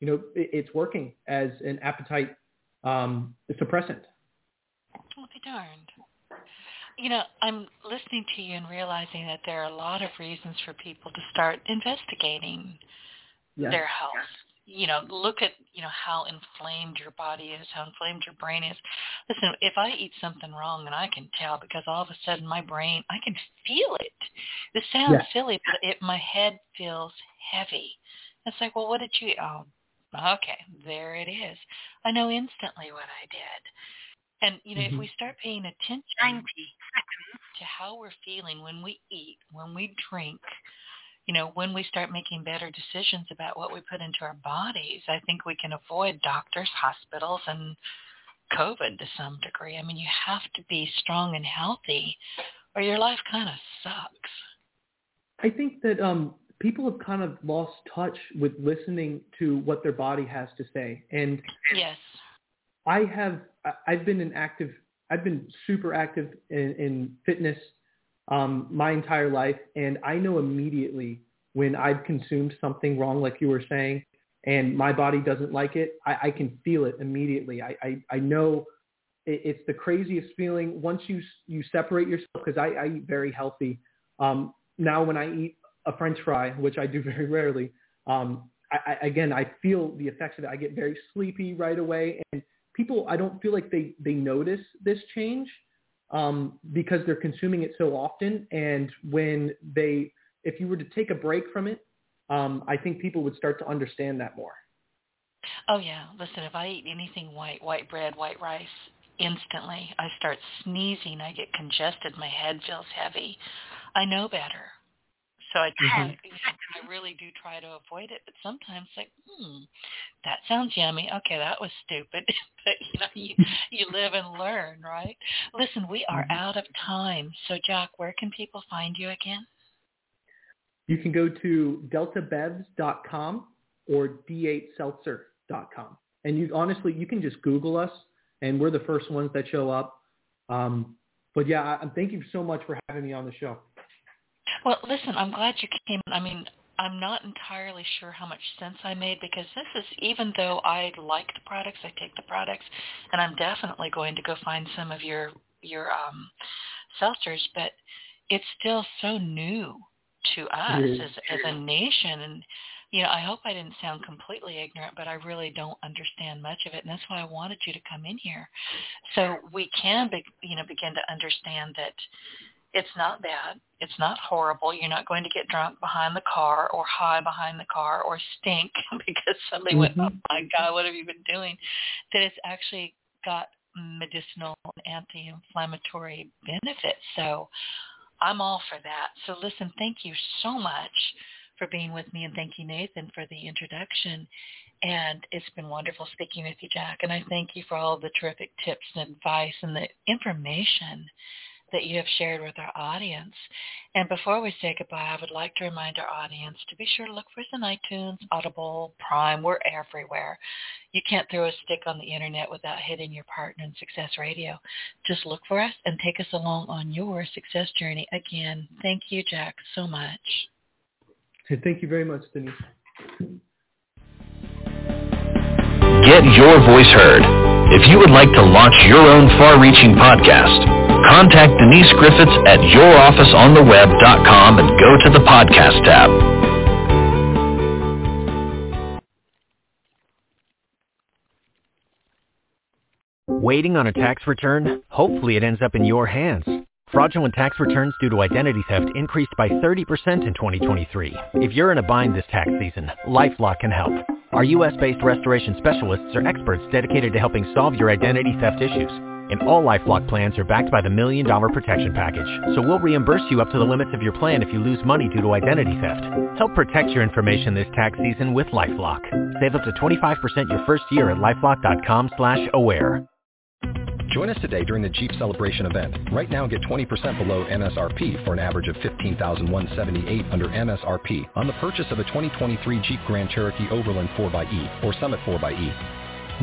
you know, it's working as an appetite suppressant. I'll be darned. You know, I'm listening to you and realizing that there are a lot of reasons for people to start investigating their health. You know, look at, you know, how inflamed your body is, how inflamed your brain is. Listen, if I eat something wrong, and I can tell, because all of a sudden my brain, I can feel it. This sounds silly, but my head feels heavy. It's like, well, what did you eat? Oh, okay, there it is. I know instantly what I did. And, you know, if we start paying attention to how we're feeling when we eat, when we drink, you know, when we start making better decisions about what we put into our bodies, I think we can avoid doctors, hospitals, and COVID to some degree. I mean, you have to be strong and healthy or your life kind of sucks. I think that people have kind of lost touch with listening to what their body has to say. And yes. I've been super active in fitness my entire life, and I know immediately when I've consumed something wrong, like you were saying, and my body doesn't like it, I can feel it immediately. I know it's the craziest feeling once you separate yourself, because I eat very healthy. Now when I eat a French fry, which I do very rarely, I feel the effects of it. I get very sleepy right away, and people, I don't feel like they notice this change because they're consuming it so often. And if you were to take a break from it, I think people would start to understand that more. Oh, yeah. Listen, if I eat anything white bread, white rice, instantly I start sneezing. I get congested. My head feels heavy. I know better. So I try, I really do try to avoid it, but sometimes like, that sounds yummy. Okay, that was stupid. But you live and learn, right? Listen, we are out of time. So Jack, where can people find you again? You can go to deltabevs.com or d8seltzer.com. And you can just Google us, and we're the first ones that show up. But yeah, thank you so much for having me on the show. Well, listen, I'm glad you came. I mean, I'm not entirely sure how much sense I made, because this is, even though I like the products, I take the products, and I'm definitely going to go find some of your seltzers, but it's still so new to us as a nation. And, I hope I didn't sound completely ignorant, but I really don't understand much of it. And that's why I wanted you to come in here, so we can begin to understand that it's not bad. It's not horrible. You're not going to get drunk behind the car or high behind the car or stink because somebody went, oh, my God, what have you been doing? That it's actually got medicinal and anti-inflammatory benefits. So I'm all for that. So listen, thank you so much for being with me, and thank you, Nathan, for the introduction. And it's been wonderful speaking with you, Jack. And I thank you for all the terrific tips and advice and the information that you have shared with our audience. And before we say goodbye, I would like to remind our audience to be sure to look for us on iTunes, Audible, Prime. We're everywhere. You can't throw a stick on the internet without hitting your partner in Success Radio. Just look for us and take us along on your success journey. Again, thank you, Jack, so much. Thank you very much, Denise. Get your voice heard. If you would like to launch your own far-reaching podcast, contact Denise Griffitts at yourofficeontheweb.com and go to the podcast tab. Waiting on a tax return? Hopefully it ends up in your hands. Fraudulent tax returns due to identity theft increased by 30% in 2023. If you're in a bind this tax season, LifeLock can help. Our U.S.-based restoration specialists are experts dedicated to helping solve your identity theft issues. And all LifeLock plans are backed by the $1 Million Protection Package. So we'll reimburse you up to the limits of your plan if you lose money due to identity theft. Help protect your information this tax season with LifeLock. Save up to 25% your first year at LifeLock.com/aware. Join us today during the Jeep Celebration event. Right now, get 20% below MSRP for an average of $15,178 under MSRP on the purchase of a 2023 Jeep Grand Cherokee Overland 4xE or Summit 4xE.